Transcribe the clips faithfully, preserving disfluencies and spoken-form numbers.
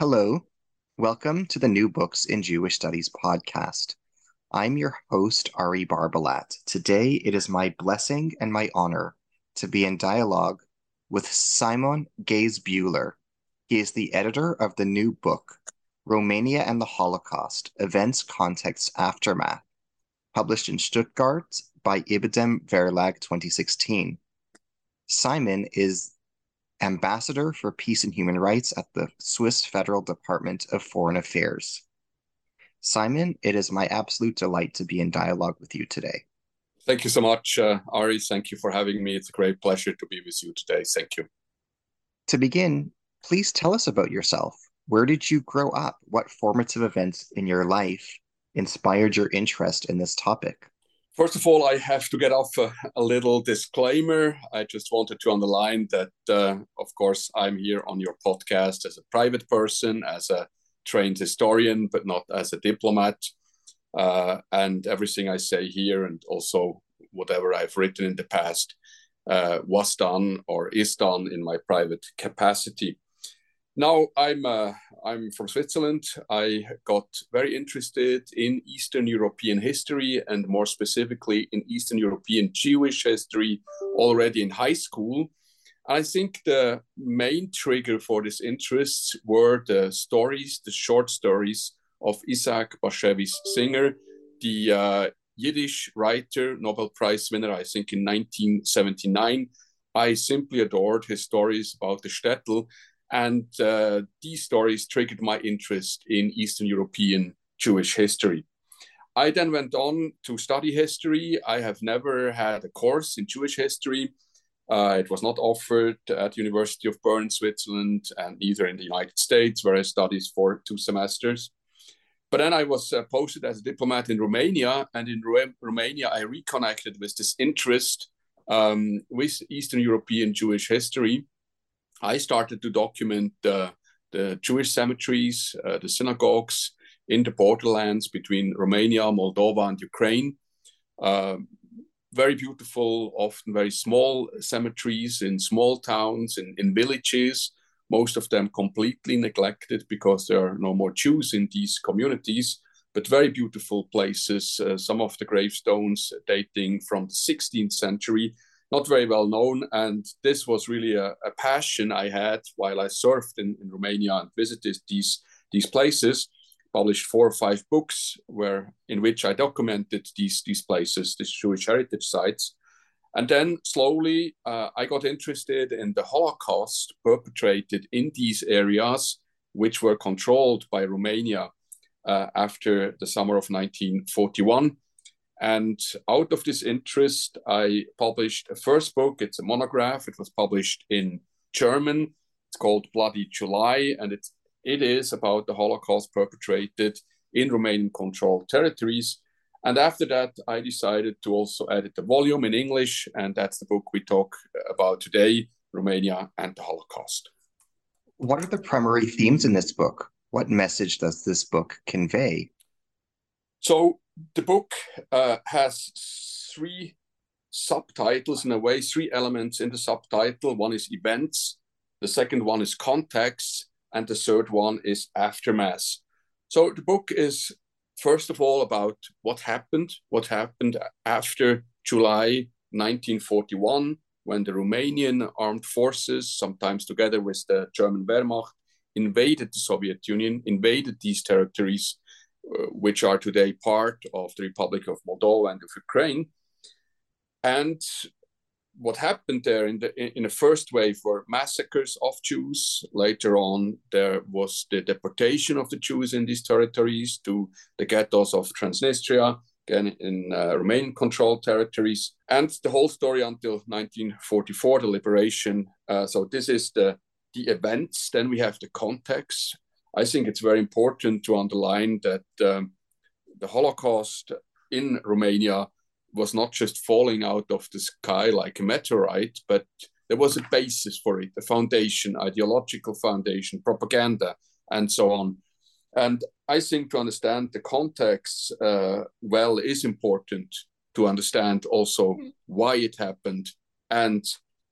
Hello, welcome to the New Books in Jewish Studies podcast. I'm your host, Ari Barbalat. Today, it is my blessing and my honor to be in dialogue with Simon Geissbühler. He is the editor of the new book, Romania and the Holocaust: Events, Contexts, Aftermath, published in Stuttgart by ibidem Verlag twenty sixteen. Simon is Ambassador for Peace and Human Rights at the Swiss Federal Department of Foreign Affairs. Simon, it is my absolute delight to be in dialogue with you today. Thank you so much, uh, Ari. Thank you for having me. It's a great pleasure to be with you today. Thank you. To begin, please tell us about yourself. Where did you grow up? What formative events in your life inspired your interest in this topic? First of all, I have to get off a, a little disclaimer. I just wanted to underline that, uh, of course, I'm here on your podcast as a private person, as a trained historian, but not as a diplomat. Uh, and everything I say here and also whatever I've written in the past uh, was done or is done in my private capacity. Now, I'm, uh, I'm from Switzerland. I got very interested in Eastern European history and more specifically in Eastern European Jewish history already in high school. I think the main trigger for this interest were the stories, the short stories of Isaac Bashevis Singer, the uh, Yiddish writer, Nobel Prize winner, I think in nineteen seventy-nine. I simply adored his stories about the shtetl. And uh, these stories triggered my interest in Eastern European Jewish history. I then went on to study history. I have never had a course in Jewish history. Uh, it was not offered at the University of Bern, Switzerland, and neither in the United States, where I studied for two semesters. But then I was uh, posted as a diplomat in Romania. And in Ro- Romania, I reconnected with this interest um, with Eastern European Jewish history. I started to document uh, the Jewish cemeteries, uh, the synagogues in the borderlands between Romania, Moldova, and Ukraine. Uh, very beautiful, often very small cemeteries in small towns, in, in villages, most of them completely neglected because there are no more Jews in these communities, but very beautiful places. Uh, some of the gravestones dating from the sixteenth century, not very well known, and this was really a, a passion I had while I served in, in Romania and visited these, these places, published four or five books where in which I documented these, these places, these Jewish heritage sites. And then slowly uh, I got interested in the Holocaust perpetrated in these areas, which were controlled by Romania uh, after the summer of nineteen forty-one. And out of this interest, I published a first book. It's a monograph. It was published in German. It's called Bloody July. And it's, it is about the Holocaust perpetrated in Romanian-controlled territories. And after that, I decided to also edit the volume in English. And that's the book we talk about today, Romania and the Holocaust. What are the primary themes in this book? What message does this book convey? So the book uh, has three subtitles, in a way, three elements in the subtitle. One is events, the second one is contexts, and the third one is aftermath. So the book is, first of all, about what happened, what happened after July nineteen forty-one, when the Romanian armed forces, sometimes together with the German Wehrmacht, invaded the Soviet Union, invaded these territories, which are today part of the Republic of Moldova and of Ukraine. And what happened there in the in the first wave were massacres of Jews. Later on, there was the deportation of the Jews in these territories to the ghettos of Transnistria, again in uh, Romanian-controlled territories, and the whole story until nineteen forty-four, the liberation. Uh, so this is the the events, then we have the context. I think it's very important to underline that um, the Holocaust in Romania was not just falling out of the sky like a meteorite, but there was a basis for it, a foundation, ideological foundation, propaganda, and so on. And I think to understand the context uh, well is important to understand also why it happened, and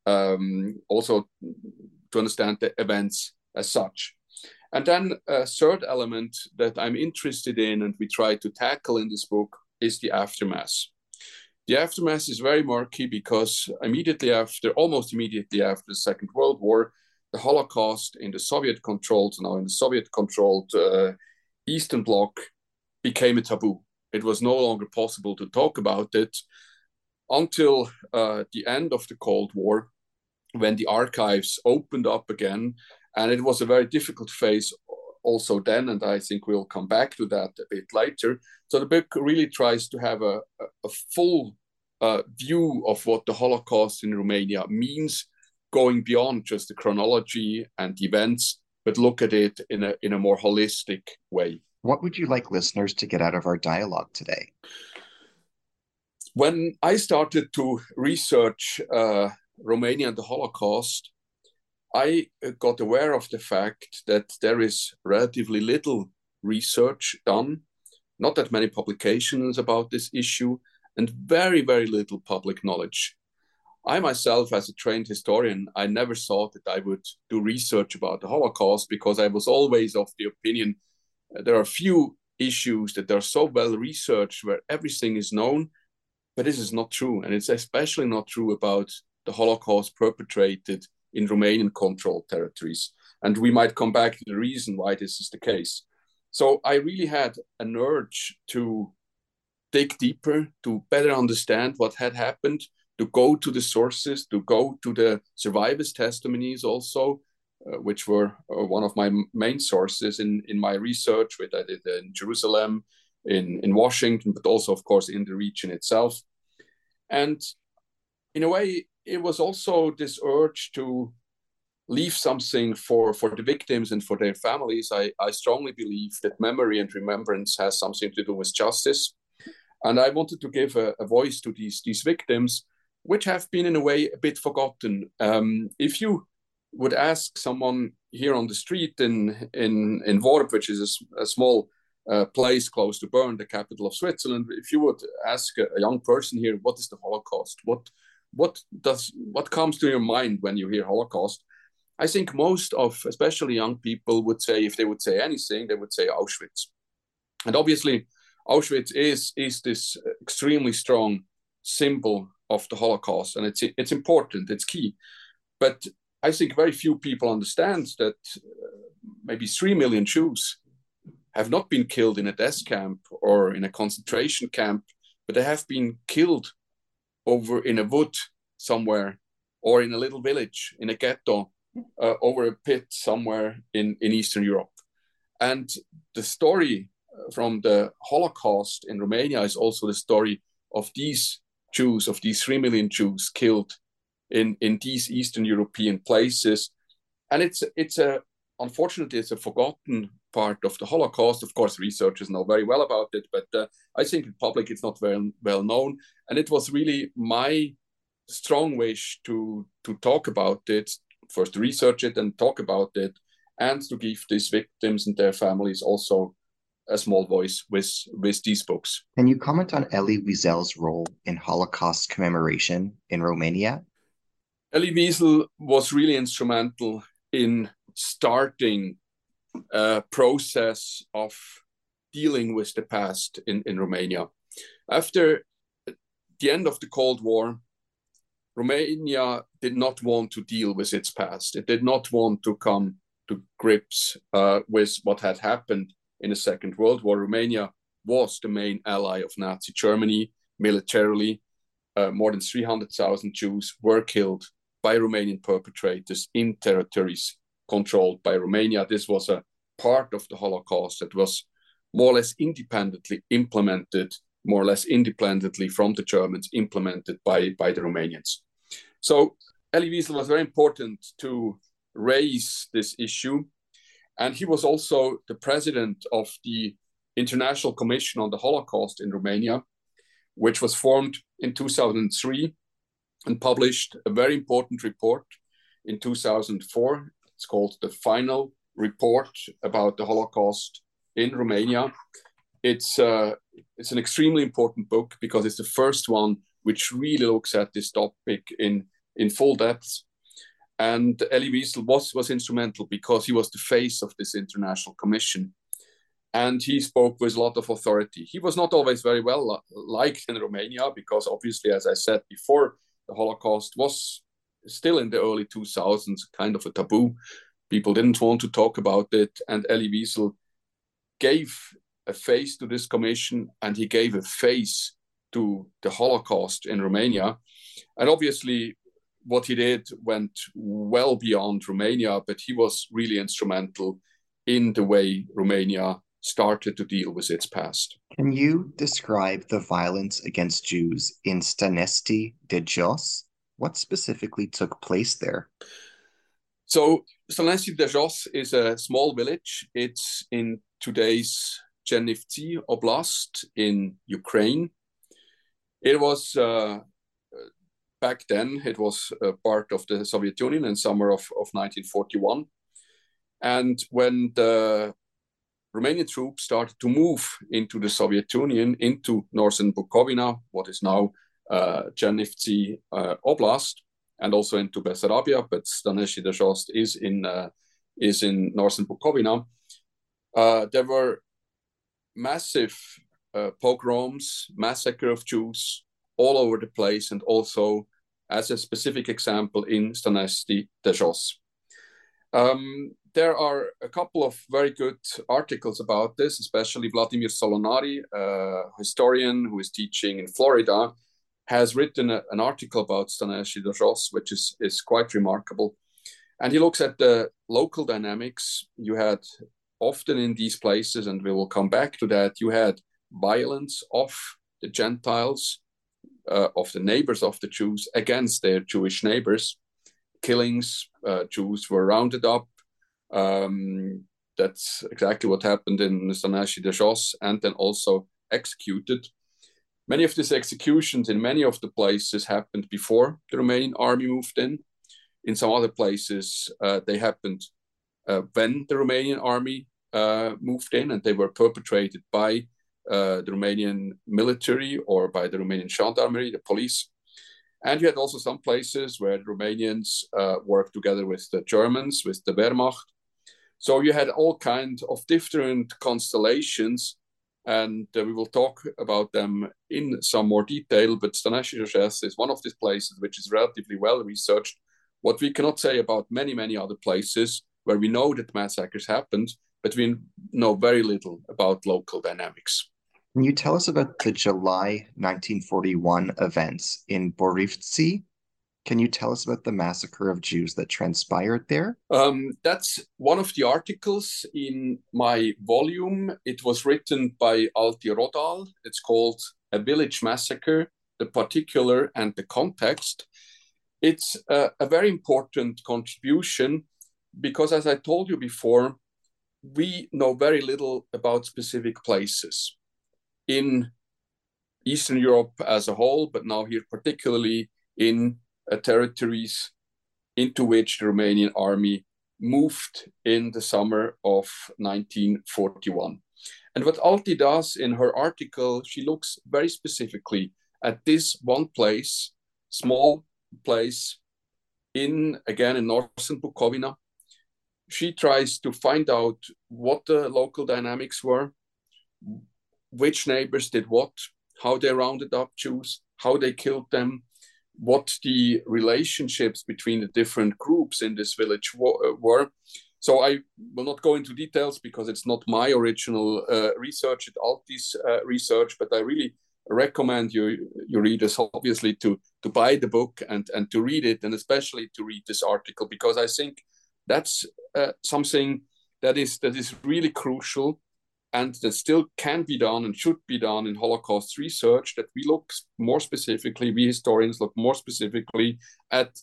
um, also to understand the events as such. And then a third element that I'm interested in and we try to tackle in this book is the aftermath. The aftermath is very murky because immediately after, almost immediately after the Second World War, the Holocaust in the Soviet-controlled, now in the Soviet-controlled uh, Eastern Bloc became a taboo. It was no longer possible to talk about it until uh, the end of the Cold War, when the archives opened up again. And it was a very difficult phase also then, and I think we'll come back to that a bit later. So the book really tries to have a, a full uh, view of what the Holocaust in Romania means, going beyond just the chronology and events, but look at it in a, in a more holistic way. What would you like listeners to get out of our dialogue today? When I started to research uh, Romania and the Holocaust, I got aware of the fact that there is relatively little research done, not that many publications about this issue, and very, very little public knowledge. I myself, as a trained historian, I never thought that I would do research about the Holocaust because I was always of the opinion uh, there are few issues that are so well researched where everything is known, but this is not true. And it's especially not true about the Holocaust perpetrated in Romanian-controlled territories. And we might come back to the reason why this is the case. So I really had an urge to dig deeper, to better understand what had happened, to go to the sources, to go to the survivors' testimonies also, uh, which were uh, one of my main sources in, in my research, which I did in Jerusalem, in, in Washington, but also, of course, in the region itself. And in a way, it was also this urge to leave something for, for the victims and for their families. I, I strongly believe that memory and remembrance has something to do with justice. And I wanted to give a, a voice to these, these victims, which have been, in a way, a bit forgotten. Um, if you would ask someone here on the street in, in, in Worp, which is a, a small uh, place close to Bern, the capital of Switzerland, if you would ask a, a young person here, what is the Holocaust? What What does what comes to your mind when you hear Holocaust? I think most of, especially young people, would say, if they would say anything, they would say Auschwitz. And obviously, Auschwitz is is this extremely strong symbol of the Holocaust, and it's it's important, it's key. But I think very few people understand that maybe three million Jews have not been killed in a death camp or in a concentration camp, but they have been killed over in a wood somewhere, or in a little village, in a ghetto, uh, over a pit somewhere in, in Eastern Europe. And the story from the Holocaust in Romania is also the story of these Jews, of these three million Jews killed in, in these Eastern European places. And it's, it's a, unfortunately, it's a forgotten part of the Holocaust. Of course, researchers know very well about it, but uh, I think in public it's not very well known. And it was really my strong wish to, to talk about it, first to research it and talk about it, and to give these victims and their families also a small voice with, with these books. Can you comment on Elie Wiesel's role in Holocaust commemoration in Romania? Elie Wiesel was really instrumental in starting a process of dealing with the past in, in Romania. After the end of the Cold War, Romania did not want to deal with its past. It did not want to come to grips uh, with what had happened in the Second World War. Romania was the main ally of Nazi Germany militarily. Uh, more than three hundred thousand Jews were killed by Romanian perpetrators in territories controlled by Romania. This was a part of the Holocaust that was more or less independently implemented, more or less independently from the Germans, implemented by, by the Romanians. So Elie Wiesel was very important to raise this issue. And he was also the president of the International Commission on the Holocaust in Romania, which was formed in two thousand three and published a very important report in two thousand four. It's called The Final Report about the Holocaust in Romania. It's, uh, it's an extremely important book because it's the first one which really looks at this topic in, in full depth. And Elie Wiesel was, was instrumental because he was the face of this international commission. And he spoke with a lot of authority. He was not always very well liked in Romania because obviously, as I said before, the Holocaust was still in the early two thousands, kind of a taboo. People didn't want to talk about it. And Elie Wiesel gave a face to this commission, and he gave a face to the Holocaust in Romania. And obviously, what he did went well beyond Romania, but he was really instrumental in the way Romania started to deal with its past. Can you describe the violence against Jews in Stăneşti de Jos? What specifically took place there? So Stăneşti de Jos is a small village. It's in today's Chernivtsi Oblast in Ukraine. It was, uh, back then, it was uh, part of the Soviet Union in summer of, of nineteen forty-one. And when the Romanian troops started to move into the Soviet Union, into Northern Bukovina, what is now uh, Chernivtsi uh, Oblast, and also into Bessarabia, but Stăneşti de Jos is in, uh, is in Northern Bukovina, uh, there were massive uh, pogroms, massacre of Jews all over the place, and also, as a specific example, in Stăneşti de Jos. Um, there are a couple of very good articles about this, especially Vladimir Solonari, a historian who is teaching in Florida, has written a, an article about Stăneşti de Jos, which is, is quite remarkable. And he looks at the local dynamics. You had often in these places, and we will come back to that, you had violence of the Gentiles, uh, of the neighbors of the Jews against their Jewish neighbors. Killings, uh, Jews were rounded up. Um, that's exactly what happened in Stăneşti de Jos, and then also executed. Many of these executions in many of the places happened before the Romanian army moved in. In some other places, uh, they happened uh, when the Romanian army uh, moved in, and they were perpetrated by uh, the Romanian military or by the Romanian gendarmerie, the police. And you had also some places where Romanians uh, worked together with the Germans, with the Wehrmacht. So you had all kinds of different constellations, and uh, we will talk about them in some more detail, but Stăneşti de Jos is one of these places which is relatively well researched. What we cannot say about many, many other places where we know that massacres happened, but we know very little about local dynamics. Can you tell us about the July nineteen forty-one events in Borivtsi? Can you tell us about the massacre of Jews that transpired there? Um, that's one of the articles in my volume. It was written by Alti Rodal. It's called A Village Massacre, The Particular and the Context. It's a, a very important contribution because, as I told you before, we know very little about specific places. In Eastern Europe as a whole, but now here particularly in uh, territories into which the Romanian army moved in the summer of nineteen forty-one. And what Alti does in her article, she looks very specifically at this one place, small place in, again, in Northern Bukovina. She tries to find out what the local dynamics were, which neighbors did what, how they rounded up Jews, how they killed them, what the relationships between the different groups in this village were. So I will not go into details because it's not my original uh, research, it's Alti's uh, research, but I really recommend you, your readers obviously to, to buy the book and, and to read it, and especially to read this article, because I think that's uh, something that is that is really crucial, and that still can be done and should be done in Holocaust research, that we look more specifically, we historians look more specifically at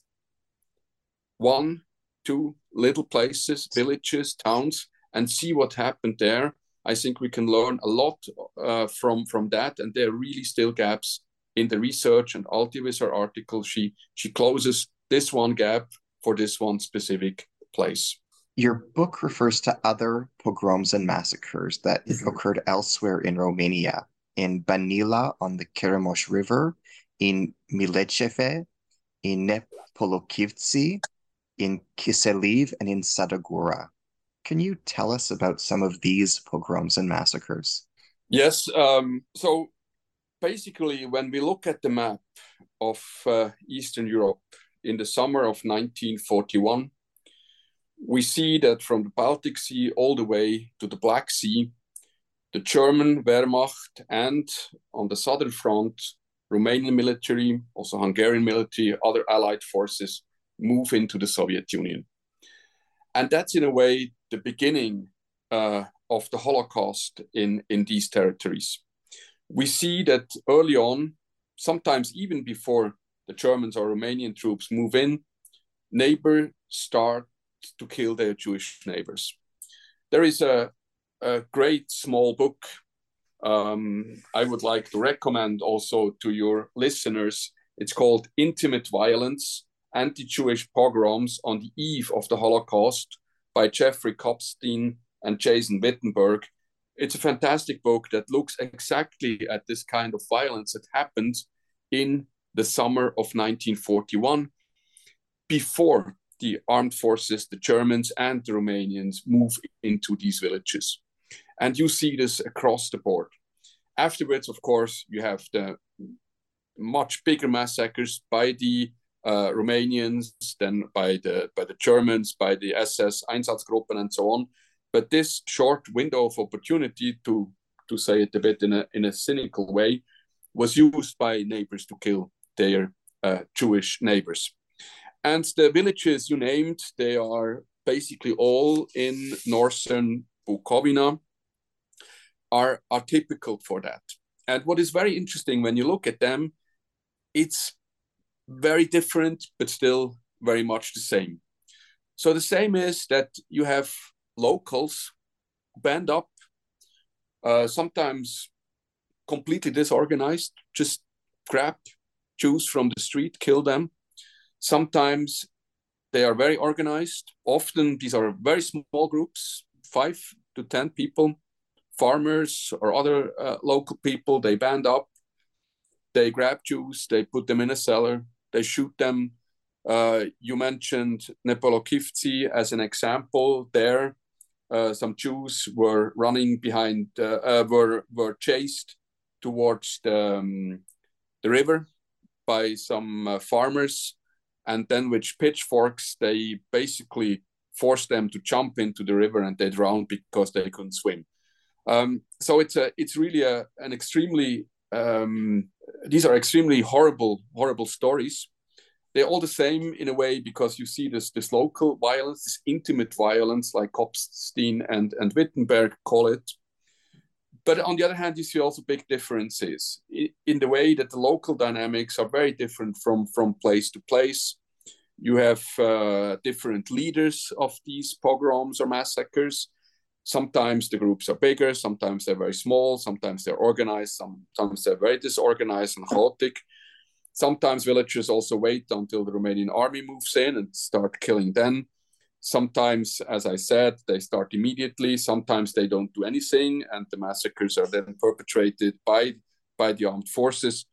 one to little places, villages, towns, and see what happened there. I think we can learn a lot uh, from, from that. And there are really still gaps in the research. And Alti, with her article, she, she closes this one gap for this one specific place. Your book refers to other pogroms and massacres that mm-hmm. occurred elsewhere in Romania, in Banila on the Keramos River, in Milecefe, in Nepolokivtsi, in Kiselev, and in Sadagora. Can you tell us about some of these pogroms and massacres? Yes. Um, so basically, when we look at the map of uh, Eastern Europe in the summer of nineteen forty-one, we see that from the Baltic Sea all the way to the Black Sea, the German Wehrmacht and on the southern front, Romanian military, also Hungarian military, other allied forces move into the Soviet Union. And that's in a way the beginning uh, of the Holocaust in, in these territories. We see that early on, sometimes even before the Germans or Romanian troops move in, neighbors start to kill their Jewish neighbors. There is a, a great small book um, I would like to recommend also to your listeners. It's called Intimate Violence, Anti-Jewish Pogroms on the Eve of the Holocaust by Jeffrey Kopstein and Jason Wittenberg. It's a fantastic book that looks exactly at this kind of violence that happened in the summer of nineteen forty-one before the armed forces, the Germans and the Romanians, move into these villages. And you see this across the board. Afterwards, of course, you have the much bigger massacres by the uh, Romanians, then by the, by the Germans, by the S S, Einsatzgruppen, and so on. But this short window of opportunity, to, to say it a bit in a, in a cynical way, was used by neighbors to kill their uh, Jewish neighbors. And the villages you named, they are basically all in northern Bukovina, are, are typical for that. And what is very interesting when you look at them, it's very different, but still very much the same. So the same is that you have locals band up, uh, sometimes completely disorganized, just grab Jews from the street, kill them. Sometimes they are very organized. Often these are very small groups, five to ten people, farmers or other uh, local people. They band up, they grab Jews, they put them in a cellar, they shoot them. Uh, you mentioned Nepolokivtsi as an example there. Uh, some Jews were running behind, uh, uh, were, were chased towards the, um, the river by some uh, farmers. And then with pitchforks, they basically forced them to jump into the river and they drowned because they couldn't swim. Um, so it's a, it's really a, an extremely, um, these are extremely horrible, horrible stories. They're all the same in a way because you see this, this local violence, this intimate violence like Kopstein and, and Wittenberg call it. But on the other hand, you see also big differences in the way that the local dynamics are very different from, from place to place. You have uh, different leaders of these pogroms or massacres. Sometimes the groups are bigger, sometimes they're very small, sometimes they're organized, sometimes they're very disorganized and chaotic. Sometimes villagers also wait until the Romanian army moves in and start killing them. Sometimes, as I said, they start immediately. Sometimes they don't do anything, and the massacres are then perpetrated by, by the armed forces.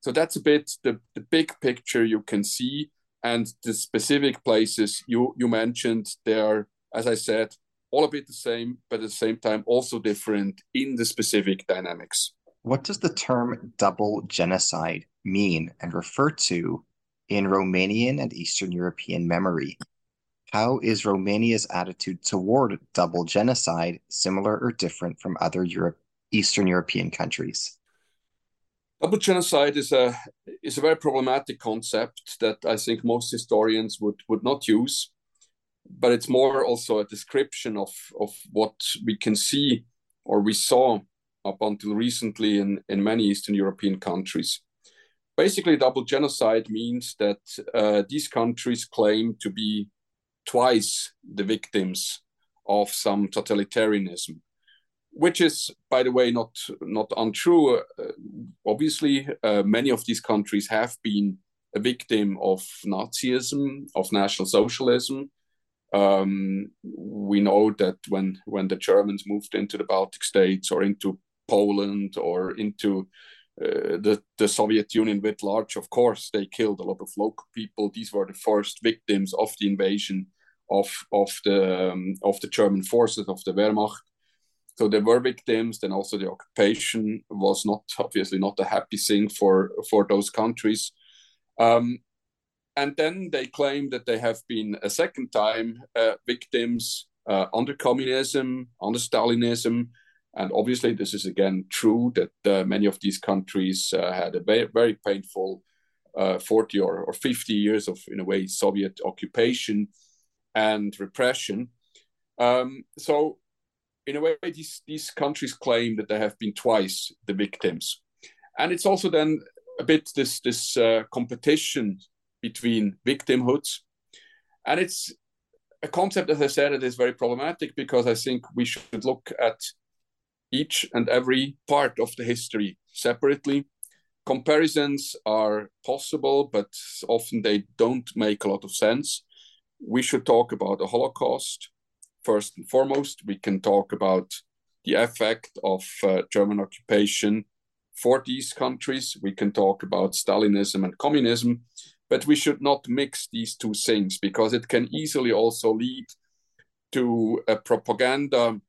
So that's a bit the, the big picture you can see. And the specific places you, you mentioned, they are, as I said, all a bit the same, but at the same time also different in the specific dynamics. What does the term double genocide mean and refer to in Romanian and Eastern European memory? How is Romania's attitude toward double genocide similar or different from other Europe, Eastern European countries? Double genocide is a, is a very problematic concept that I think most historians would, would not use, but it's more also a description of, of what we can see or we saw up until recently in, in many Eastern European countries. Basically, double genocide means that uh, these countries claim to be twice the victims of some totalitarianism, which is, by the way, not, not untrue. Uh, obviously, uh, many of these countries have been a victim of Nazism, of National Socialism. Um, we know that when, when the Germans moved into the Baltic states or into Poland or into uh, the, the Soviet Union writ large, of course, they killed a lot of local people. These were the first victims of the invasion of, of, the, um, of the German forces, of the Wehrmacht. So there were victims. Then also the occupation was not obviously not a happy thing for, for those countries. Um, and then they claim that they have been a second time uh, victims uh, under communism, under Stalinism. And obviously this is again true that uh, many of these countries uh, had a very, very painful uh, forty or, or fifty years of, in a way, Soviet occupation and repression. Um, so in a way, these, these countries claim that they have been twice the victims. And it's also then a bit this, this uh, competition between victimhoods. And it's a concept, as I said, that is very problematic, because I think we should look at each and every part of the history separately. Comparisons are possible, but often they don't make a lot of sense. We should talk about the Holocaust first and foremost. We can talk about the effect of uh, German occupation for these countries. We can talk about Stalinism and communism, but we should not mix these two things, because it can easily also lead to a propaganda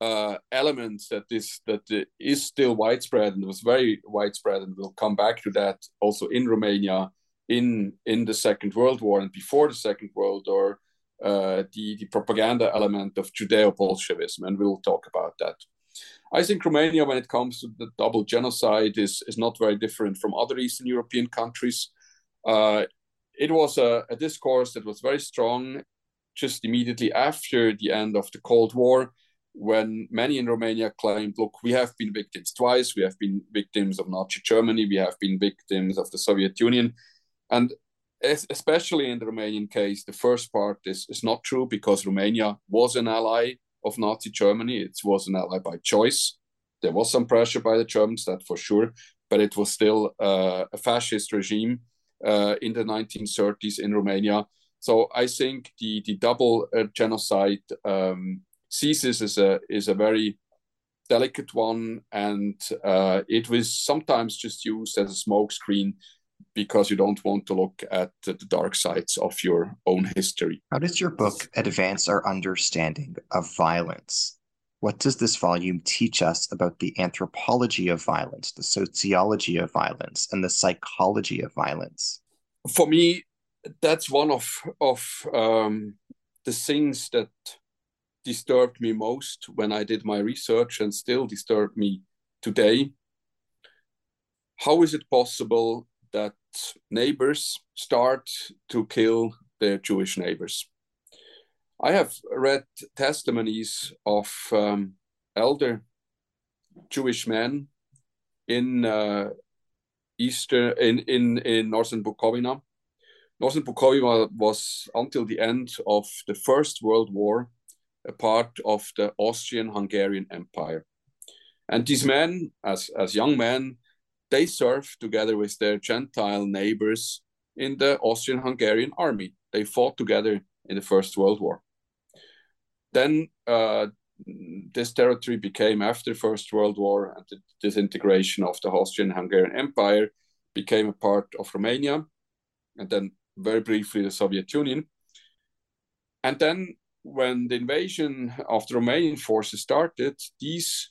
uh, elements that is, that is still widespread and was very widespread, and we'll come back to that also in Romania in, in the Second World War and before the Second World War, Uh, the, the propaganda element of Judeo-Bolshevism, and we'll talk about that. I think Romania, when it comes to the double genocide, is, is not very different from other Eastern European countries. Uh, it was a, a discourse that was very strong just immediately after the end of the Cold War, when many in Romania claimed, look, we have been victims twice, we have been victims of Nazi Germany, we have been victims of the Soviet Union. And especially in the Romanian case, the first part is, is not true, because Romania was an ally of Nazi Germany. It was an ally by choice. There was some pressure by the Germans, that for sure, but it was still uh, a fascist regime uh, in the nineteen thirties in Romania. So I think the, the double uh, genocide um, thesis is a, is a very delicate one, and uh, it was sometimes just used as a smokescreen, because you don't want to look at the dark sides of your own history. How does your book advance our understanding of violence? What does this volume teach us about the anthropology of violence, the sociology of violence, and the psychology of violence? For me, that's one of, of um, the things that disturbed me most when I did my research, and still disturb me today. How is it possible that neighbors start to kill their Jewish neighbors? I have read testimonies of um, elder Jewish men in uh, Eastern, in, in, in Northern Bukovina. Northern Bukovina was, until the end of the First World War, a part of the Austrian-Hungarian Empire. And these men, as, as young men, they served together with their Gentile neighbors in the Austrian-Hungarian army. They fought together in the First World War. Then uh, this territory became, after First World War and the disintegration of the Austrian-Hungarian Empire, became a part of Romania, and then very briefly the Soviet Union. And then when the invasion of the Romanian forces started, these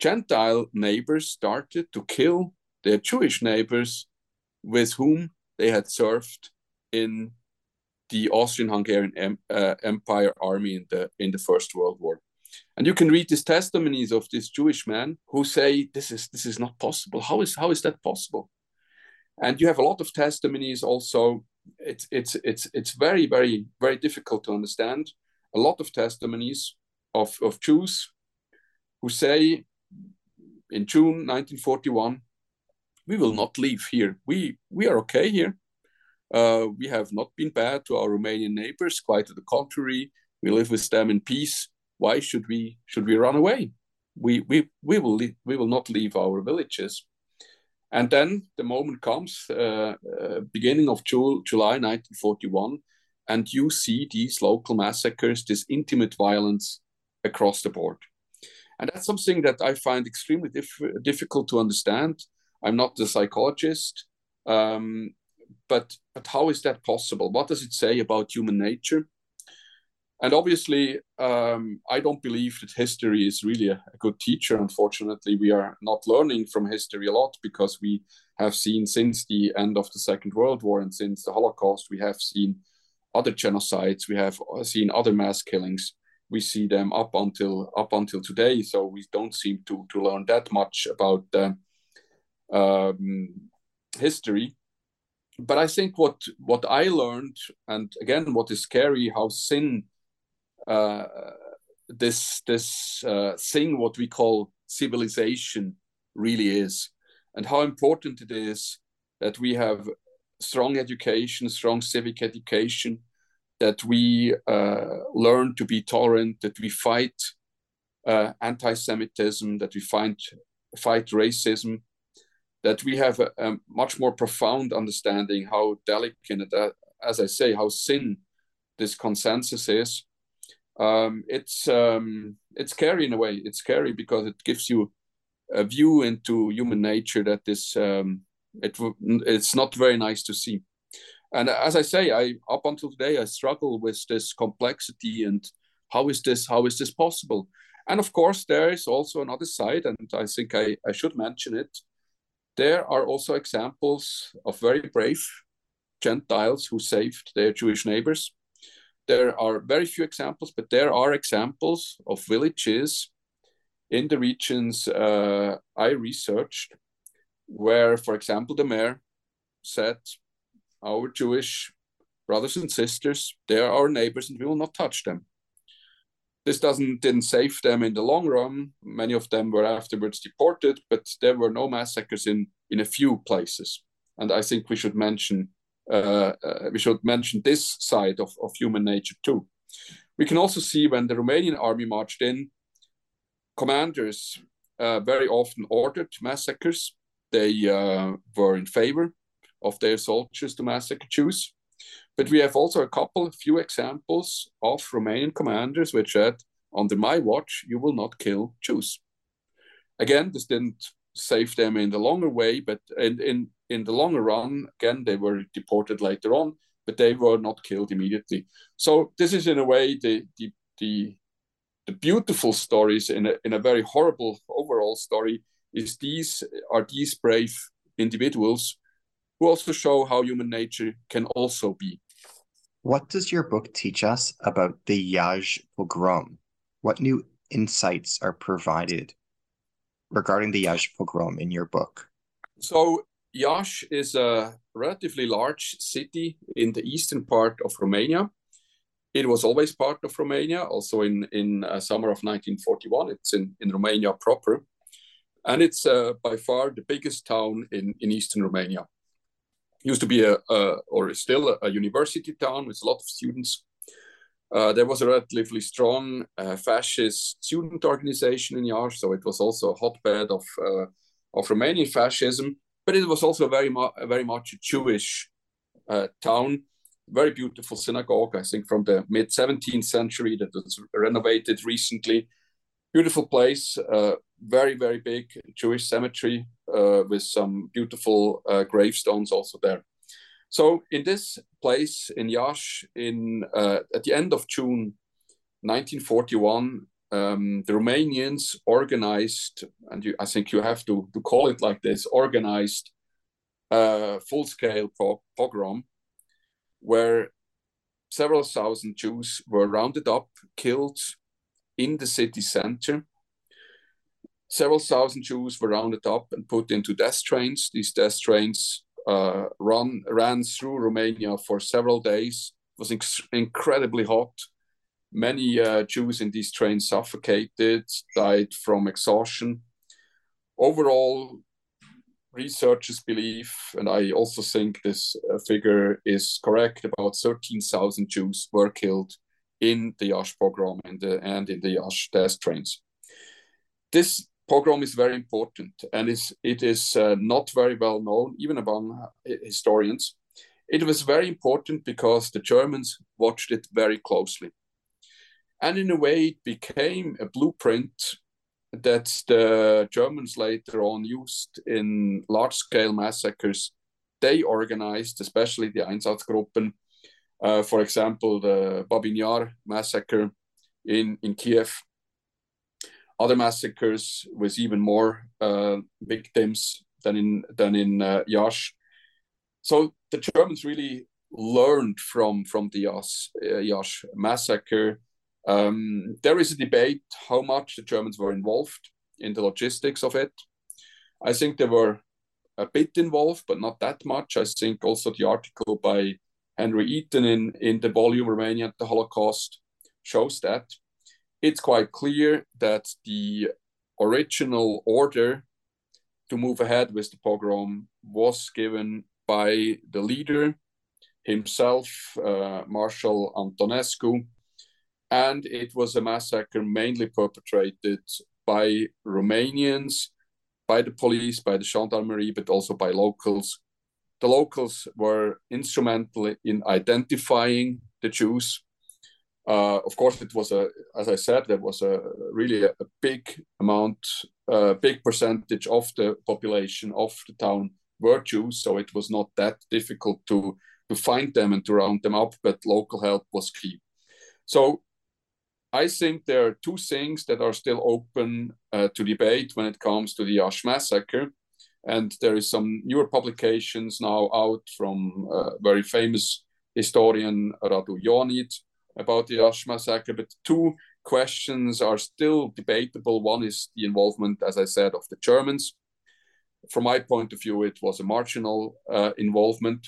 Gentile neighbors started to kill their Jewish neighbors with whom they had served in the Austrian-Hungarian em- uh, Empire army in the, in the First World War. And you can read these testimonies of these Jewish men who say, this is, this is not possible. How is, how is that possible? And you have a lot of testimonies also. It's, it's, it's, it's very, very, very difficult to understand. A lot of testimonies of, of Jews who say, in June nineteen forty-one, we will not leave here. We we are okay here. Uh, we have not been bad to our Romanian neighbors, quite to the contrary. We live with them in peace. Why should we should we run away? We we we will leave, we will not leave our villages. And then the moment comes, uh, uh, beginning of Ju- July nineteen forty-one, and you see these local massacres, this intimate violence across the board. And that's something that I find extremely diff- difficult to understand. I'm not a psychologist, um, but, but how is that possible? What does it say about human nature? And obviously, um, I don't believe that history is really a, a good teacher. Unfortunately, we are not learning from history a lot because we have seen since the end of the Second World War and since the Holocaust, we have seen other genocides, we have seen other mass killings. We see them up until up until today. So we don't seem to, to learn that much about uh, um, history. But I think what, what I learned, and again, what is scary, how sin... Uh, this this uh, thing, what we call civilization, really is, and how important it is that we have strong education, strong civic education, that we uh, learn to be tolerant, that we fight uh, anti-Semitism, that we fight, fight racism, that we have a, a much more profound understanding how delicate, uh, as I say, how thin this consensus is. Um, it's um, it's scary in a way. It's scary because it gives you a view into human nature that is um, it it's not very nice to see. And as I say, I up until today I struggle with this complexity and how is this how is this possible? And of course, there is also another side, and I think I, I should mention it. There are also examples of very brave Gentiles who saved their Jewish neighbors. There are very few examples, but there are examples of villages in the regions uh, I researched where, for example, the mayor said, our Jewish brothers and sisters, they are our neighbors and we will not touch them. This doesn't didn't save them in the long run. Many of them were afterwards deported, but there were no massacres in, in a few places. And I think we should mention Uh, uh, we should mention this side of, of human nature too. We can also see when the Romanian army marched in, commanders uh, very often ordered massacres. They uh, were in favor of their soldiers to massacre Jews. But we have also a couple, a few examples of Romanian commanders which said, under my watch, you will not kill Jews. Again, this didn't save them in the longer way, but in, in in the longer run, again, they were deported later on, but they were not killed immediately. So this is in a way the the the, the beautiful stories in a in a very horrible overall story is these are these brave individuals who also show how human nature can also be. What does your book teach us about the Iași pogrom? What new insights are provided regarding the Iași pogrom in your book? So Iași is a relatively large city in the eastern part of Romania. It was always part of Romania, also in, in uh, summer of nineteen forty-one. It's in, in Romania proper. And it's uh, by far the biggest town in, in eastern Romania. It used to be, a, a or is still, a, a university town with a lot of students. Uh, there was a relatively strong uh, fascist student organization in Iași, so it was also a hotbed of, uh, of Romanian fascism. But it was also very, mu- very much a Jewish uh, town, very beautiful synagogue, I think from the mid-seventeenth century that was renovated recently. Beautiful place, uh, very, very big Jewish cemetery uh, with some beautiful uh, gravestones also there. So in this place in Iași, in uh, at the end of June nineteen forty-one, um, the Romanians organized, and you, I think you have to, to call it like this, organized uh, full-scale pro- pogrom, where several thousand Jews were rounded up, killed in the city center. Several thousand Jews were rounded up and put into death trains. These death trains Uh, run, ran through Romania for several days. It was inc- incredibly hot. Many uh, Jews in these trains suffocated, died from exhaustion. Overall, researchers believe, and I also think this figure is correct, about thirteen thousand Jews were killed in the Iași pogrom and, the, and in the Iași death trains. This pogrom is very important, and is, it is uh, not very well known, even among historians. It was very important because the Germans watched it very closely. And in a way, it became a blueprint that the Germans later on used in large-scale massacres. They organized, especially the Einsatzgruppen, uh, for example, the Babin Yar massacre in, in Kiev. Other massacres with even more uh, victims than in than in uh, Iași. So the Germans really learned from from the Iași, uh, Iași massacre. Um, there is a debate how much the Germans were involved in the logistics of it. I think they were a bit involved, but not that much. I think also the article by Henry Eaton in, in the volume Romania and the Holocaust shows that. It's quite clear that the original order to move ahead with the pogrom was given by the leader himself, uh, Marshal Antonescu, and it was a massacre mainly perpetrated by Romanians, by the police, by the gendarmerie, but also by locals. The locals were instrumental in identifying the Jews. Uh, of course, it was a, as I said, there was a really a, a big amount, a uh, big percentage of the population of the town were Jews, so it was not that difficult to to find them and to round them up. But local help was key. So, I think there are two things that are still open uh, to debate when it comes to the Iași massacre, and there is some newer publications now out from uh, very famous historian Radu Ioanid about the Iași massacre, but two questions are still debatable. One is the involvement, as I said, of the Germans. From my point of view, it was a marginal uh, involvement.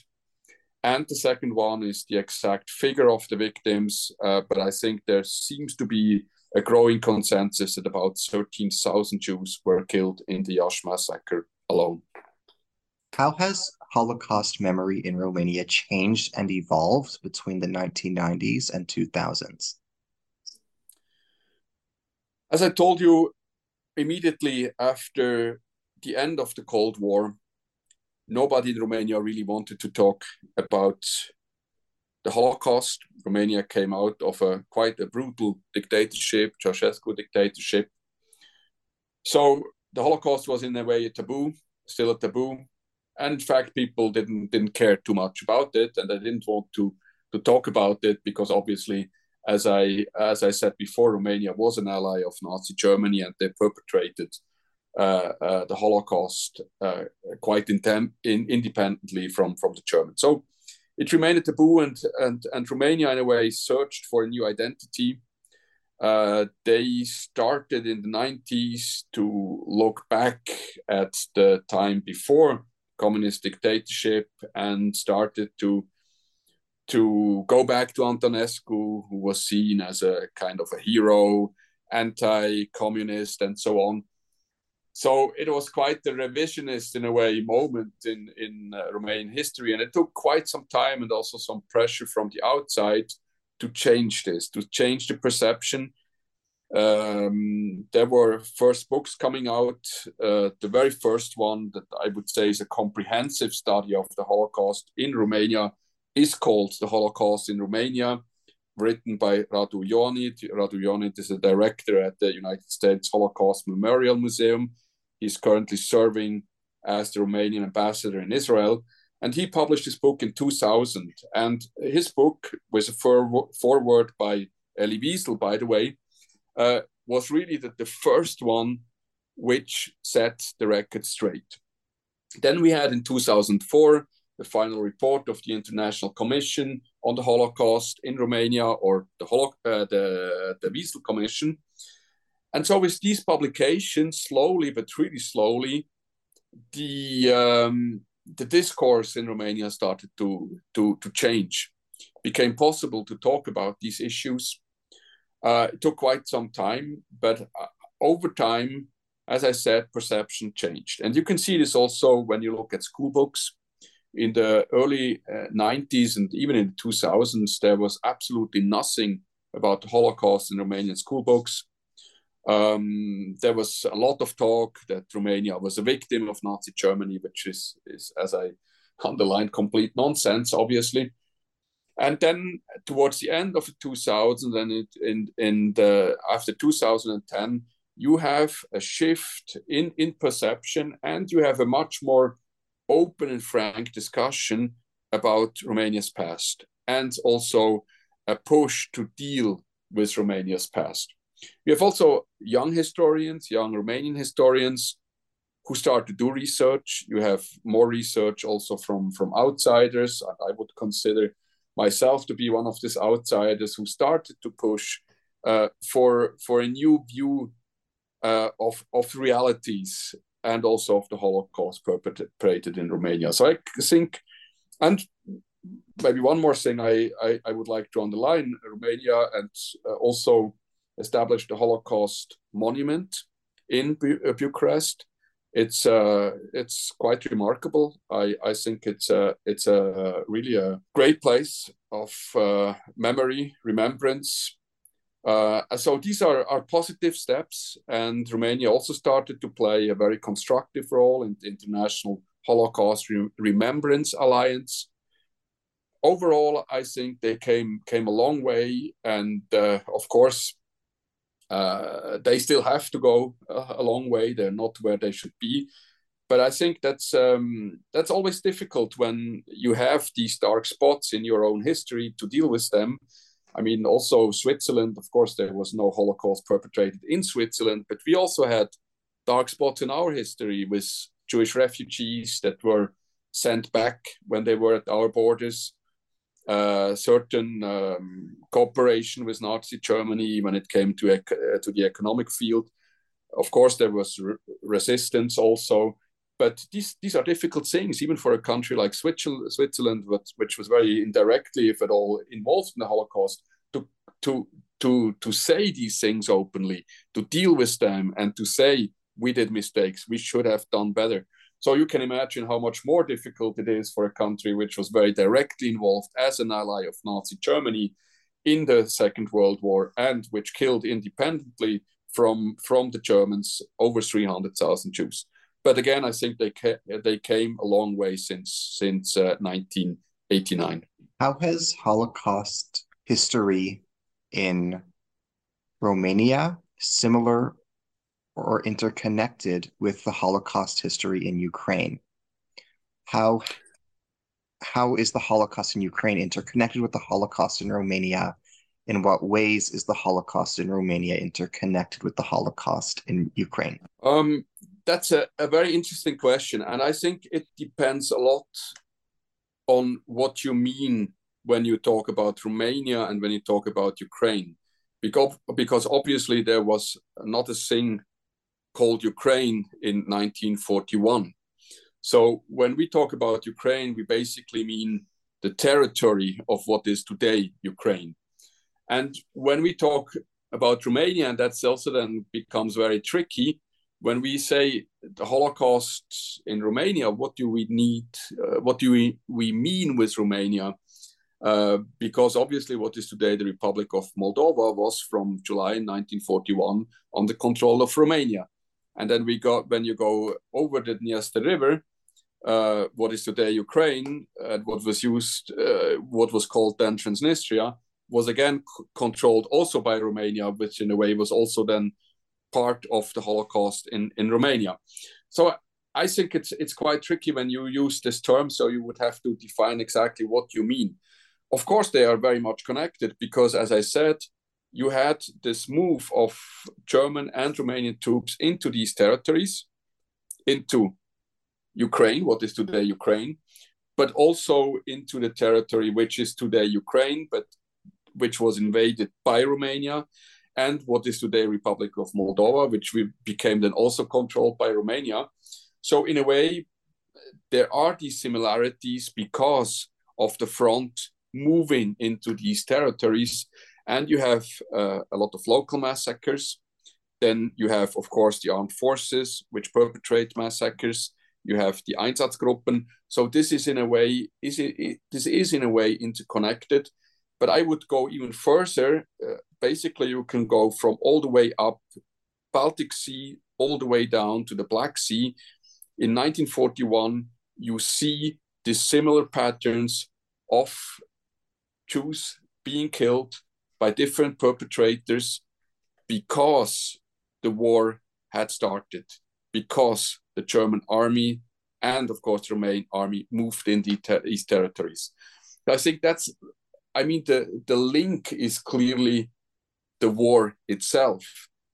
And the second one is the exact figure of the victims, uh, but I think there seems to be a growing consensus that about thirteen thousand Jews were killed in the Iași massacre alone. How has Holocaust memory in Romania changed and evolved between the nineteen nineties and two thousands? As I told you, immediately after the end of the Cold War, nobody in Romania really wanted to talk about the Holocaust. Romania came out of a quite a brutal dictatorship, Ceausescu dictatorship. So the Holocaust was in a way a taboo, still a taboo. And in fact, people didn't didn't care too much about it, and they didn't want to to talk about it because obviously, as I as I said before, Romania was an ally of Nazi Germany, and they perpetrated uh, uh, the Holocaust uh, quite intem- in, independently from from the Germans. So it remained a taboo, and and and Romania in a way searched for a new identity. Uh, they started in the nineties to look back at the time before Communist dictatorship and started to to go back to Antonescu, who was seen as a kind of a hero, anti-communist, and so on. So it was quite the revisionist, in a way, moment in, in uh, Romanian history. And it took quite some time and also some pressure from the outside to change this, to change the perception. Um, there were first books coming out. Uh, the very first one that I would say is a comprehensive study of the Holocaust in Romania is called The Holocaust in Romania, written by Radu Ioanid. Radu Ioanid is a director at the United States Holocaust Memorial Museum. He's currently serving as the Romanian ambassador in Israel. And he published his book in two thousand. And his book, with a foreword by Elie Wiesel, by the way, Uh, was really the, the first one which set the record straight. Then we had in two thousand four, the final report of the International Commission on the Holocaust in Romania, or the, Holo- uh, the, the Wiesel Commission. And so with these publications, slowly but really slowly, the, um, the discourse in Romania started to, to, to change. It became possible to talk about these issues. Uh, it took quite some time, but uh, over time, as I said, perception changed. And you can see this also when you look at school books. In the early uh, nineties and even in the two thousands, there was absolutely nothing about the Holocaust in Romanian school books. Um, there was a lot of talk that Romania was a victim of Nazi Germany, which is, is as I underlined, complete nonsense, obviously. And then towards the end of the two thousands and it, in, in the, after two thousand ten, you have a shift in, in perception, and you have a much more open and frank discussion about Romania's past, and also a push to deal with Romania's past. We have also young historians, young Romanian historians who start to do research. You have more research also from, from outsiders, and I would consider myself to be one of these outsiders who started to push uh, for, for a new view uh, of, of realities and also of the Holocaust perpetrated in Romania. So I think, and maybe one more thing I, I, I would like to underline, Romania and uh, also established the Holocaust monument in Bu- Bucharest. It's uh, it's quite remarkable. I, I think it's a, it's a really a great place of uh, memory, remembrance. Uh, so these are, are positive steps, and Romania also started to play a very constructive role in the International Holocaust Re- Remembrance Alliance. Overall, I think they came came a long way, and uh, of course, Uh, they still have to go a long way. They're not where they should be. But I think that's um, that's always difficult when you have these dark spots in your own history to deal with them. I mean, also Switzerland, of course, there was no Holocaust perpetrated in Switzerland, but we also had dark spots in our history with Jewish refugees that were sent back when they were at our borders. Uh, certain um, cooperation with Nazi Germany when it came to ec- to the economic field. Of course, there was re- resistance also, but these these are difficult things, even for a country like Switzerland, Switzerland, which was very indirectly, if at all, involved in the Holocaust, to to to to say these things openly, to deal with them, and to say we did mistakes, we should have done better. So you can imagine how much more difficult it is for a country which was very directly involved as an ally of Nazi Germany in the Second World War, and which killed independently from, from the Germans over three hundred thousand Jews. But again, I think they ca- they came a long way since since uh, nineteen eighty-nine. How has Holocaust history in Romania similar or interconnected with the Holocaust history in Ukraine? How, how is the Holocaust in Ukraine interconnected with the Holocaust in Romania? In what ways is the Holocaust in Romania interconnected with the Holocaust in Ukraine? Um, that's a, a very interesting question. And I think it depends a lot on what you mean when you talk about Romania and when you talk about Ukraine. Because, because obviously there was not a thing called Ukraine in nineteen forty-one. So when we talk about Ukraine, we basically mean the territory of what is today Ukraine. And when we talk about Romania, and that's also then becomes very tricky, when we say the Holocaust in Romania, what do we need, uh, what do we, we mean with Romania? Uh, because obviously what is today the Republic of Moldova was from July nineteen forty-one on the control of Romania. And then we got, when you go over the Dniester River, uh, what is today Ukraine, and what was used, uh, what was called then Transnistria, was again c- controlled also by Romania, which in a way was also then part of the Holocaust in, in Romania. So I think it's it's quite tricky when you use this term, so you would have to define exactly what you mean. Of course, they are very much connected because, as I said, you had this move of German and Romanian troops into these territories, into Ukraine, what is today Ukraine, but also into the territory which is today Ukraine, but which was invaded by Romania, and what is today Republic of Moldova, which we became then also controlled by Romania. So in a way, there are these similarities because of the front moving into these territories, and you have uh, a lot of local massacres, Then you have, of course, the armed forces, which perpetrate massacres. You have the Einsatzgruppen. So this is in a way, is it, it, this is in a way interconnected. But I would go even further. Uh, basically, you can go from all the way up Baltic Sea, all the way down to the Black Sea. In nineteen forty-one, you see the similar patterns of Jews being killed by different perpetrators because the war had started, because the German army and, of course, the Romanian army moved in these territories. I think that's, I mean, the, the link is clearly the war itself.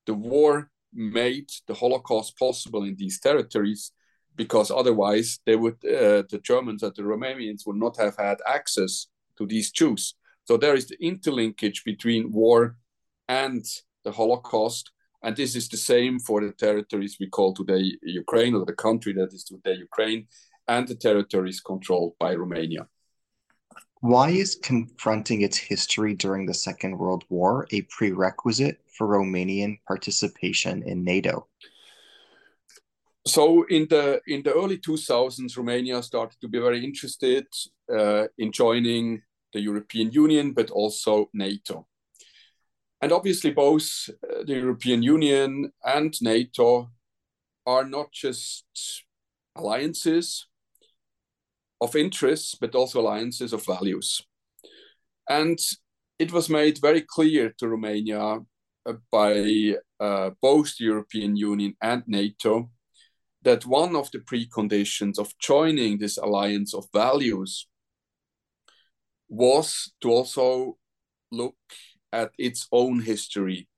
The war made the Holocaust possible in these territories, because otherwise they would, uh, the Germans and the Romanians would not have had access to these Jews. So there is the interlinkage between war and the Holocaust. And this is the same for the territories we call today Ukraine, or the country that is today Ukraine, and the territories controlled by Romania. Why is confronting its history during the Second World War a prerequisite for Romanian participation in NATO? So in the in the early two thousands, Romania started to be very interested uh, in joining the European Union, but also NATO. And obviously, both uh, the European Union and NATO are not just alliances of interests, but also alliances of values. And it was made very clear to Romania uh, by uh, both the European Union and NATO that one of the preconditions of joining this alliance of values was to also look at its own history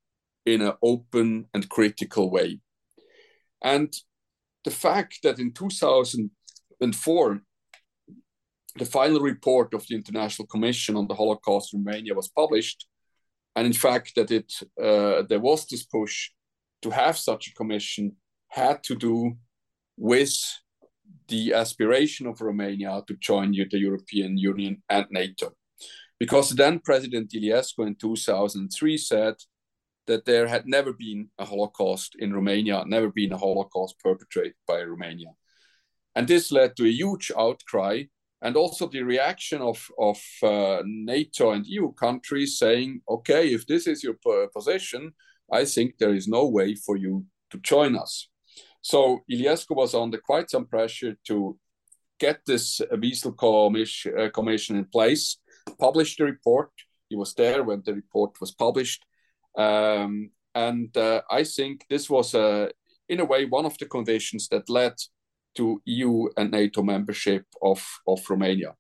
in an open and critical way. And the fact that in two thousand four, the final report of the International Commission on the Holocaust in Romania was published, and in fact that it uh, there was this push to have such a commission, had to do with the aspiration of Romania to join the European Union and NATO. Because then President Iliescu in two thousand three said that there had never been a Holocaust in Romania, never been a Holocaust perpetrated by Romania. And this led to a huge outcry, and also the reaction of, of uh, NATO and E U countries saying, okay, if this is your position, I think there is no way for you to join us. So Iliescu was under quite some pressure to get this Wiesel commission, commission in place, published the report. He was there when the report was published. Um, and uh, I think this was, uh, in a way, one of the conditions that led to E U and NATO membership of, of Romania.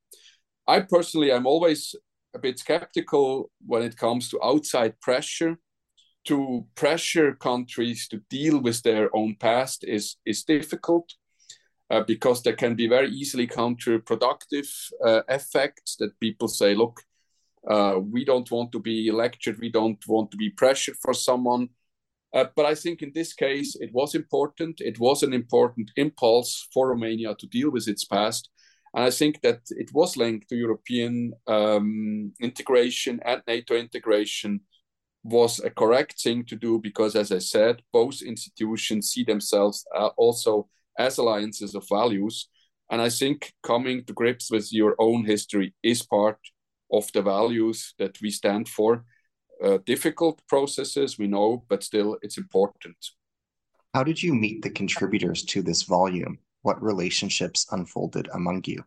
I personally am always a bit skeptical when it comes to outside pressure. To pressure countries to deal with their own past is, is difficult uh, because there can be very easily counterproductive uh, effects that people say, look, uh, we don't want to be lectured, we don't want to be pressured for someone. Uh, but I think in this case, it was important. It was an important impulse for Romania to deal with its past. And I think that it was linked to European um, integration and NATO integration was a correct thing to do, because, as I said, both institutions see themselves uh, also as alliances of values. And I think coming to grips with your own history is part of the values that we stand for. Uh, difficult processes, we know, but still it's important. How did you meet the contributors to this volume? What relationships unfolded among you?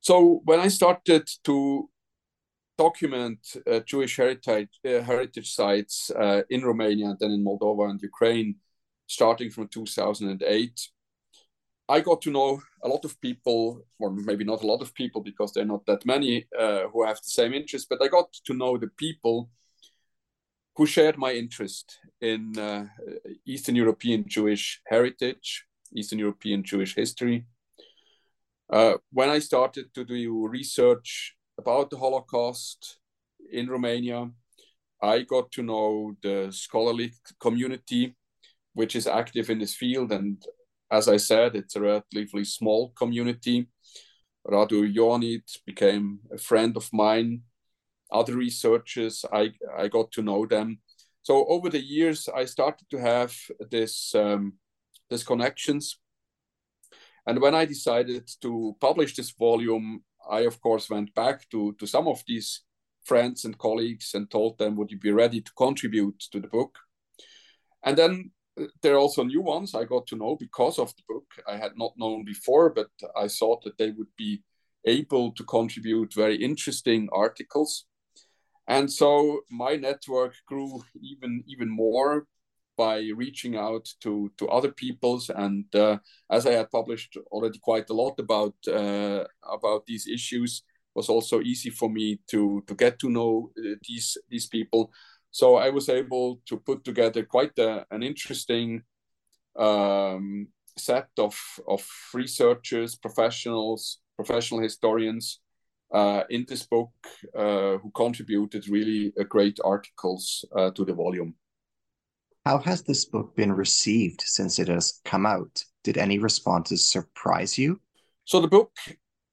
So when I started to document uh, Jewish heritage, uh, heritage sites uh, in Romania and then in Moldova and Ukraine, starting from two thousand eight. I got to know a lot of people, or maybe not a lot of people because they're not that many uh, who have the same interests, but I got to know the people who shared my interest in uh, Eastern European Jewish heritage, Eastern European Jewish history. Uh, when I started to do research about the Holocaust in Romania, I got to know the scholarly community, which is active in this field. And as I said, it's a relatively small community. Radu Ioanid became a friend of mine. Other researchers, I, I got to know them. So over the years, I started to have this, um, these connections. And when I decided to publish this volume, I, of course, went back to, to some of these friends and colleagues and told them, would you be ready to contribute to the book? And then there are also new ones I got to know because of the book. I had not known before, but I thought that they would be able to contribute very interesting articles. And so my network grew even, even more by reaching out to, to other peoples. And uh, as I had published already quite a lot about, uh, about these issues, it was also easy for me to, to get to know uh, these, these people. So I was able to put together quite a, an interesting um, set of, of researchers, professionals, professional historians uh, in this book uh, who contributed really uh, great articles uh, to the volume. How has this book been received since it has come out? Did any responses surprise you? So the book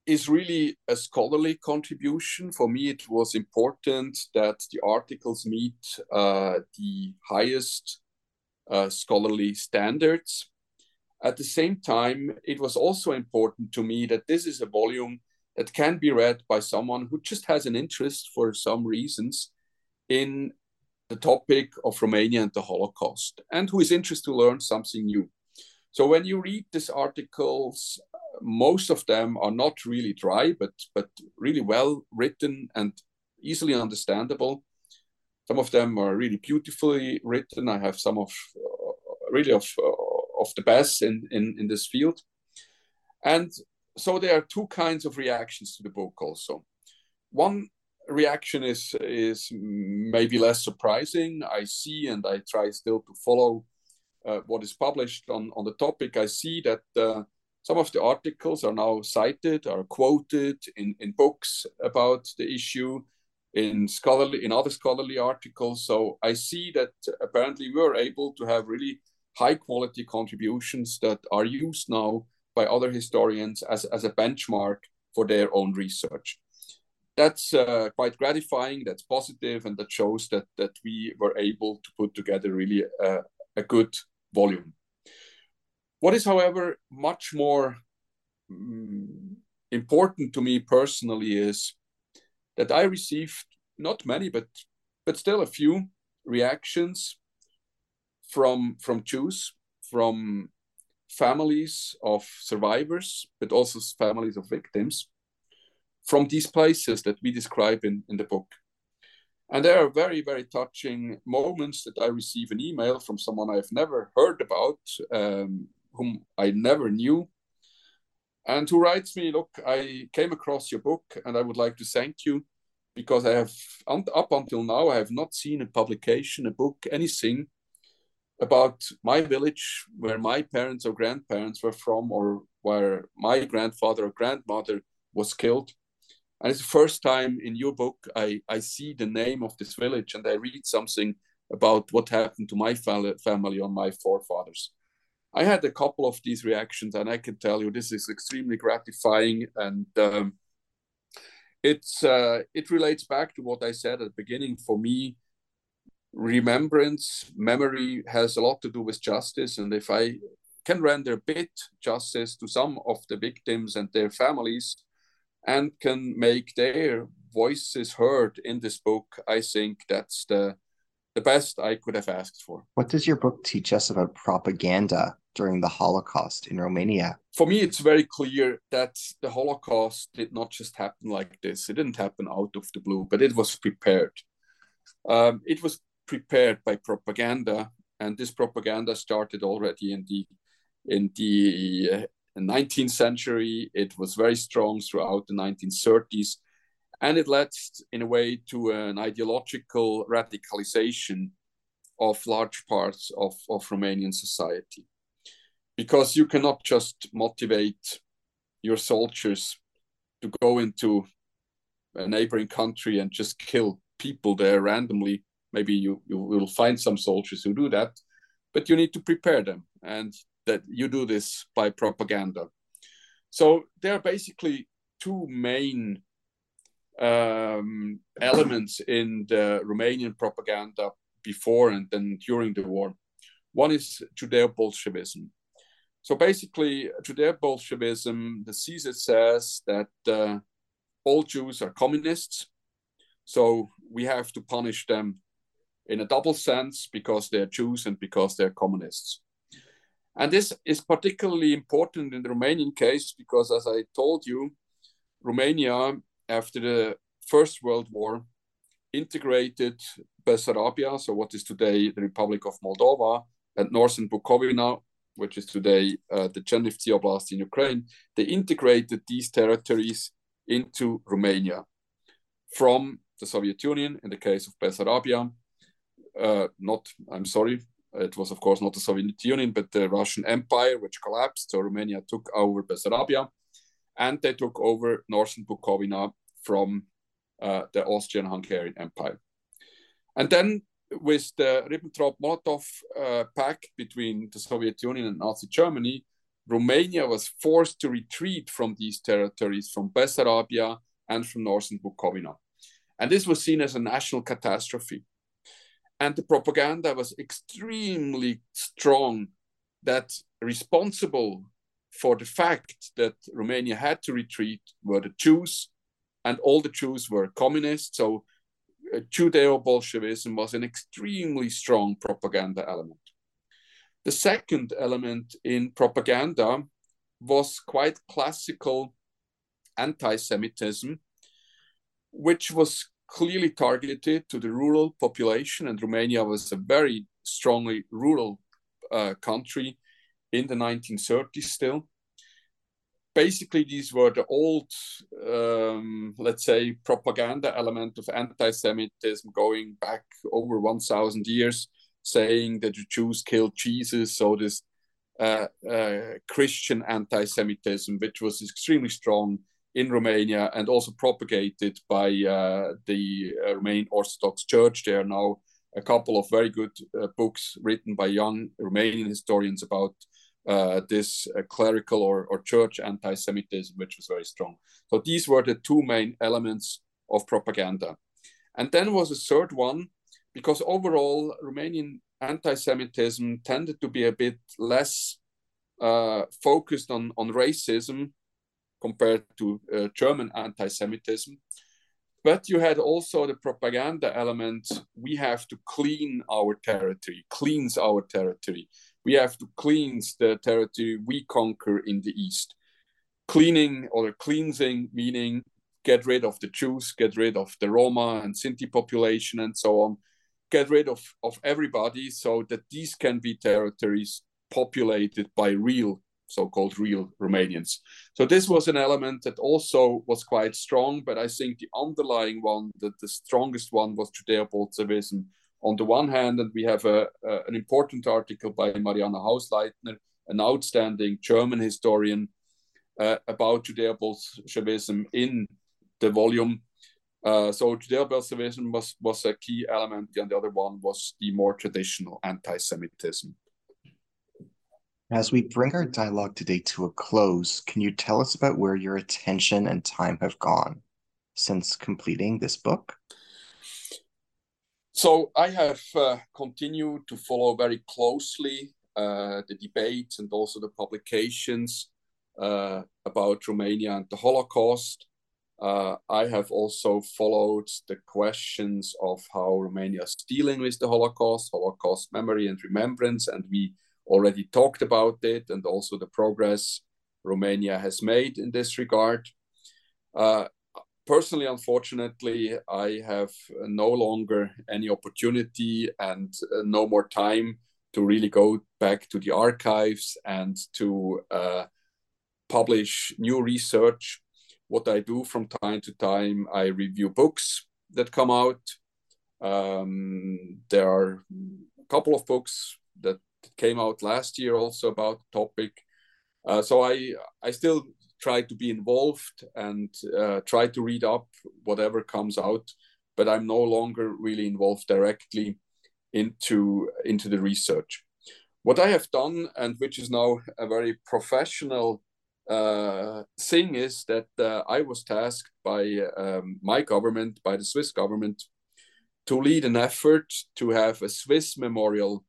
is really a scholarly contribution. For me, it was important that the articles meet uh, the highest uh, scholarly standards. At the same time, it was also important to me that this is a volume that can be read by someone who just has an interest for some reasons in the topic of Romania and the Holocaust, and who is interested to learn something new. So when you read these articles, most of them are not really dry, but, but really well written and easily understandable. Some of them are really beautifully written. I have some of uh, really of, uh, of the best in, in, in this field. And so there are two kinds of reactions to the book also. One reaction is, is maybe less surprising. I see, and I try still to follow uh, what is published on, on the topic. I see that uh, some of the articles are now cited, are quoted in, in books about the issue, in scholarly, in other scholarly articles. So I see that apparently we were able to have really high quality contributions that are used now by other historians as, as a benchmark for their own research. That's uh, quite gratifying, that's positive, and that shows that, that we were able to put together really a, a good volume. What is, however, much more um, important to me personally is that I received not many, but but still a few reactions from, from Jews, from families of survivors, but also families of victims, from these places that we describe in, in the book. And there are very, very touching moments that I receive an email from someone I've never heard about, um, whom I never knew, and who writes me, look, I came across your book and I would like to thank you because I have, up until now, I have not seen a publication, a book, anything about my village where my parents or grandparents were from, or where my grandfather or grandmother was killed. And it's the first time in your book I, I see the name of this village and I read something about what happened to my family or my forefathers. I had a couple of these reactions, and I can tell you this is extremely gratifying, and um, it's uh, it relates back to what I said at the beginning. For me, remembrance, memory has a lot to do with justice, and if I can render a bit justice to some of the victims and their families and can make their voices heard in this book, I think that's the the best I could have asked for. What does your book teach us about propaganda during the Holocaust in Romania? For me, it's very clear that the Holocaust did not just happen like this. It didn't happen out of the blue, but it was prepared. Um, it was prepared by propaganda, and this propaganda started already in the in the uh, nineteenth century. It was very strong throughout the nineteen thirties. And it led, in a way, to an ideological radicalization of large parts of, of Romanian society. Because you cannot just motivate your soldiers to go into a neighboring country and just kill people there randomly. Maybe you, you will find some soldiers who do that, but you need to prepare them. And that you do this by propaganda. So there are basically two main Um, elements in the Romanian propaganda before and then during the war. One is Judeo-Bolshevism. So basically, Judeo-Bolshevism, the thesis says that uh, all Jews are communists. So we have to punish them in a double sense because they're Jews and because they're communists. And this is particularly important in the Romanian case because, as I told you, Romania, after the First World War, integrated Bessarabia, so what is today the Republic of Moldova, and Northern Bukovina, which is today uh, the Chernivtsi Oblast in Ukraine. They integrated these territories into Romania from the Soviet Union, in the case of Bessarabia, uh, not, I'm sorry, it was of course not the Soviet Union, but the Russian Empire, which collapsed. So Romania took over Bessarabia, and they took over Northern Bukovina from uh, the Austrian-Hungarian Empire. And then with the Ribbentrop-Molotov uh, pact between the Soviet Union and Nazi Germany, Romania was forced to retreat from these territories, from Bessarabia and from Northern Bukovina. And this was seen as a national catastrophe. And the propaganda was extremely strong that responsible for the fact that Romania had to retreat were the Jews, and all the Jews were communists. So uh, Judeo-Bolshevism was an extremely strong propaganda element. The second element in propaganda was quite classical anti-Semitism, which was clearly targeted to the rural population, and Romania was a very strongly rural uh, country in the nineteen thirties still. Basically, these were the old, um, let's say, propaganda element of anti-Semitism going back over one thousand years, saying that the Jews killed Jesus, so this uh, uh, Christian anti-Semitism, which was extremely strong in Romania and also propagated by uh, the Romanian Orthodox Church. There are now a couple of very good uh, books written by young Romanian historians about Uh, this uh, clerical or, or church anti-Semitism, which was very strong. So these were the two main elements of propaganda. And then was a third one, because overall Romanian anti-Semitism tended to be a bit less uh, focused on, on racism compared to uh, German anti-Semitism. But you had also the propaganda element, we have to clean our territory, cleanse our territory. We have to cleanse the territory we conquer in the East. Cleaning or cleansing, meaning get rid of the Jews, get rid of the Roma and Sinti population and so on. Get rid of, of everybody so that these can be territories populated by real, so-called real Romanians. So this was an element that also was quite strong, but I think the underlying one, the, the strongest one was Judeo-Bolshevism. On the one hand, and we have a, a, an important article by Mariana Hausleitner, an outstanding German historian, uh, about Judeo-Bolshevism in the volume. Uh, so Judeo-Bolshevism was, was a key element, and the other one was the more traditional anti-Semitism. As we bring our dialogue today to a close, can you tell us about where your attention and time have gone since completing this book? So I have uh, continued to follow very closely uh, the debates and also the publications uh, about Romania and the Holocaust. Uh, I have also followed the questions of how Romania is dealing with the Holocaust, Holocaust memory and remembrance, and we already talked about it, and also the progress Romania has made in this regard. Uh, Personally, unfortunately, I have no longer any opportunity and uh, no more time to really go back to the archives and to uh, publish new research. What I do from time to time, I review books that come out. Um, there are a couple of books that came out last year also about the topic. Uh, so I, I still try to be involved and uh, try to read up whatever comes out, but I'm no longer really involved directly into, into the research. What I have done, and which is now a very professional uh, thing, is that uh, I was tasked by um, my government, by the Swiss government, to lead an effort to have a Swiss memorial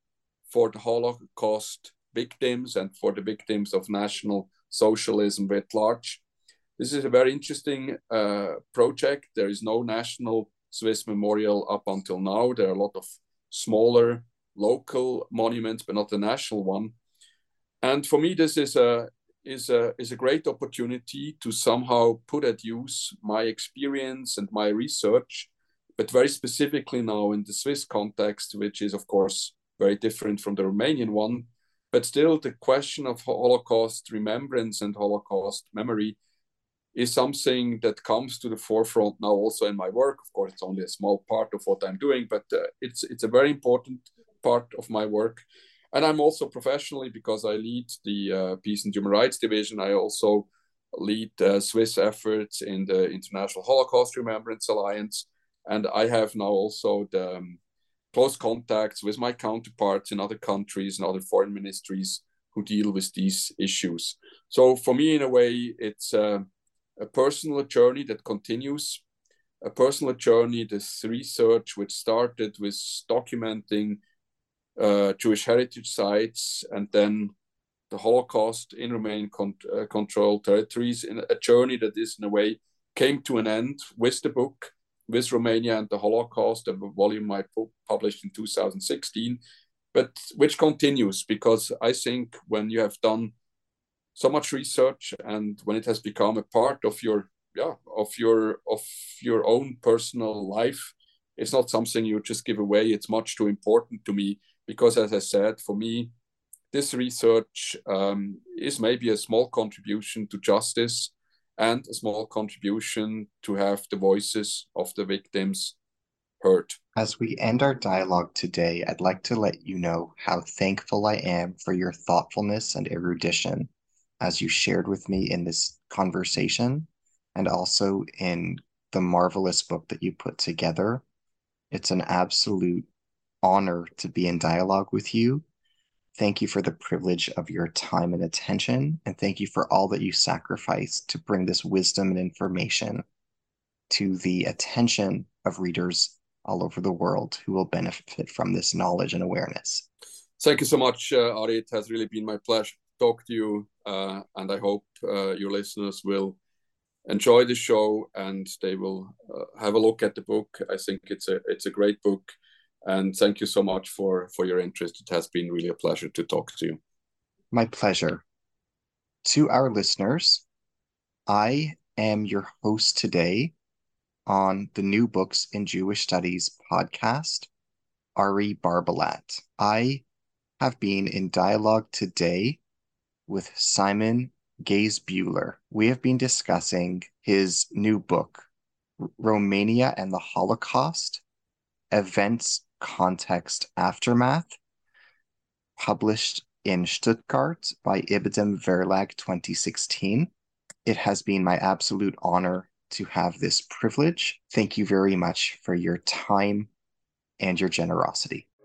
for the Holocaust victims and for the victims of National Socialism writ large. This is a very interesting uh, project. There is no national Swiss memorial up until now. There are a lot of smaller local monuments, but not the national one. And for me, this is a is a is a great opportunity to somehow put at use my experience and my research, but very specifically now in the Swiss context, which is of course very different from the Romanian one. But still, the question of Holocaust remembrance and Holocaust memory is something that comes to the forefront now also in my work. Of course, it's only a small part of what I'm doing, but uh, it's it's a very important part of my work. And I'm also professionally, because I lead the uh, Peace and Human Rights Division, I also lead uh, Swiss efforts in the International Holocaust Remembrance Alliance. And I have now also the um, close contacts with my counterparts in other countries and other foreign ministries who deal with these issues. So for me, in a way, it's uh, a personal journey that continues, a personal journey, this research which started with documenting Uh, Jewish heritage sites, and then the Holocaust in Romanian con- uh, controlled territories, in a journey that is, in a way, came to an end with the book, with Romania and the Holocaust, a volume I pu- published in two thousand sixteen, but which continues, because I think when you have done so much research and when it has become a part of your, yeah, of your, of your own personal life, it's not something you just give away. It's much too important to me. Because as I said, for me, this research um, is maybe a small contribution to justice and a small contribution to have the voices of the victims heard. As we end our dialogue today, I'd like to let you know how thankful I am for your thoughtfulness and erudition as you shared with me in this conversation and also in the marvelous book that you put together. It's an absolute honor to be in dialogue with you. Thank you for the privilege of your time and attention, and thank you for all that you sacrificed to bring this wisdom and information to the attention of readers all over the world who will benefit from this knowledge and awareness. Thank you so much, uh, Ari. It has really been my pleasure to talk to you, uh, and I hope uh, your listeners will enjoy the show and they will uh, have a look at the book. I think it's a it's a great book. And thank you so much for, for your interest. It has been really a pleasure to talk to you. My pleasure. To our listeners, I am your host today on the New Books in Jewish Studies podcast, Ari Barbalat. I have been in dialogue today with Simon Geissbühler. We have been discussing his new book, Romania and the Holocaust: Events, Contexts, Aftermath, published in Stuttgart by ibidem Verlag twenty sixteen. It has been my absolute honor to have this privilege. Thank you very much for your time and your generosity.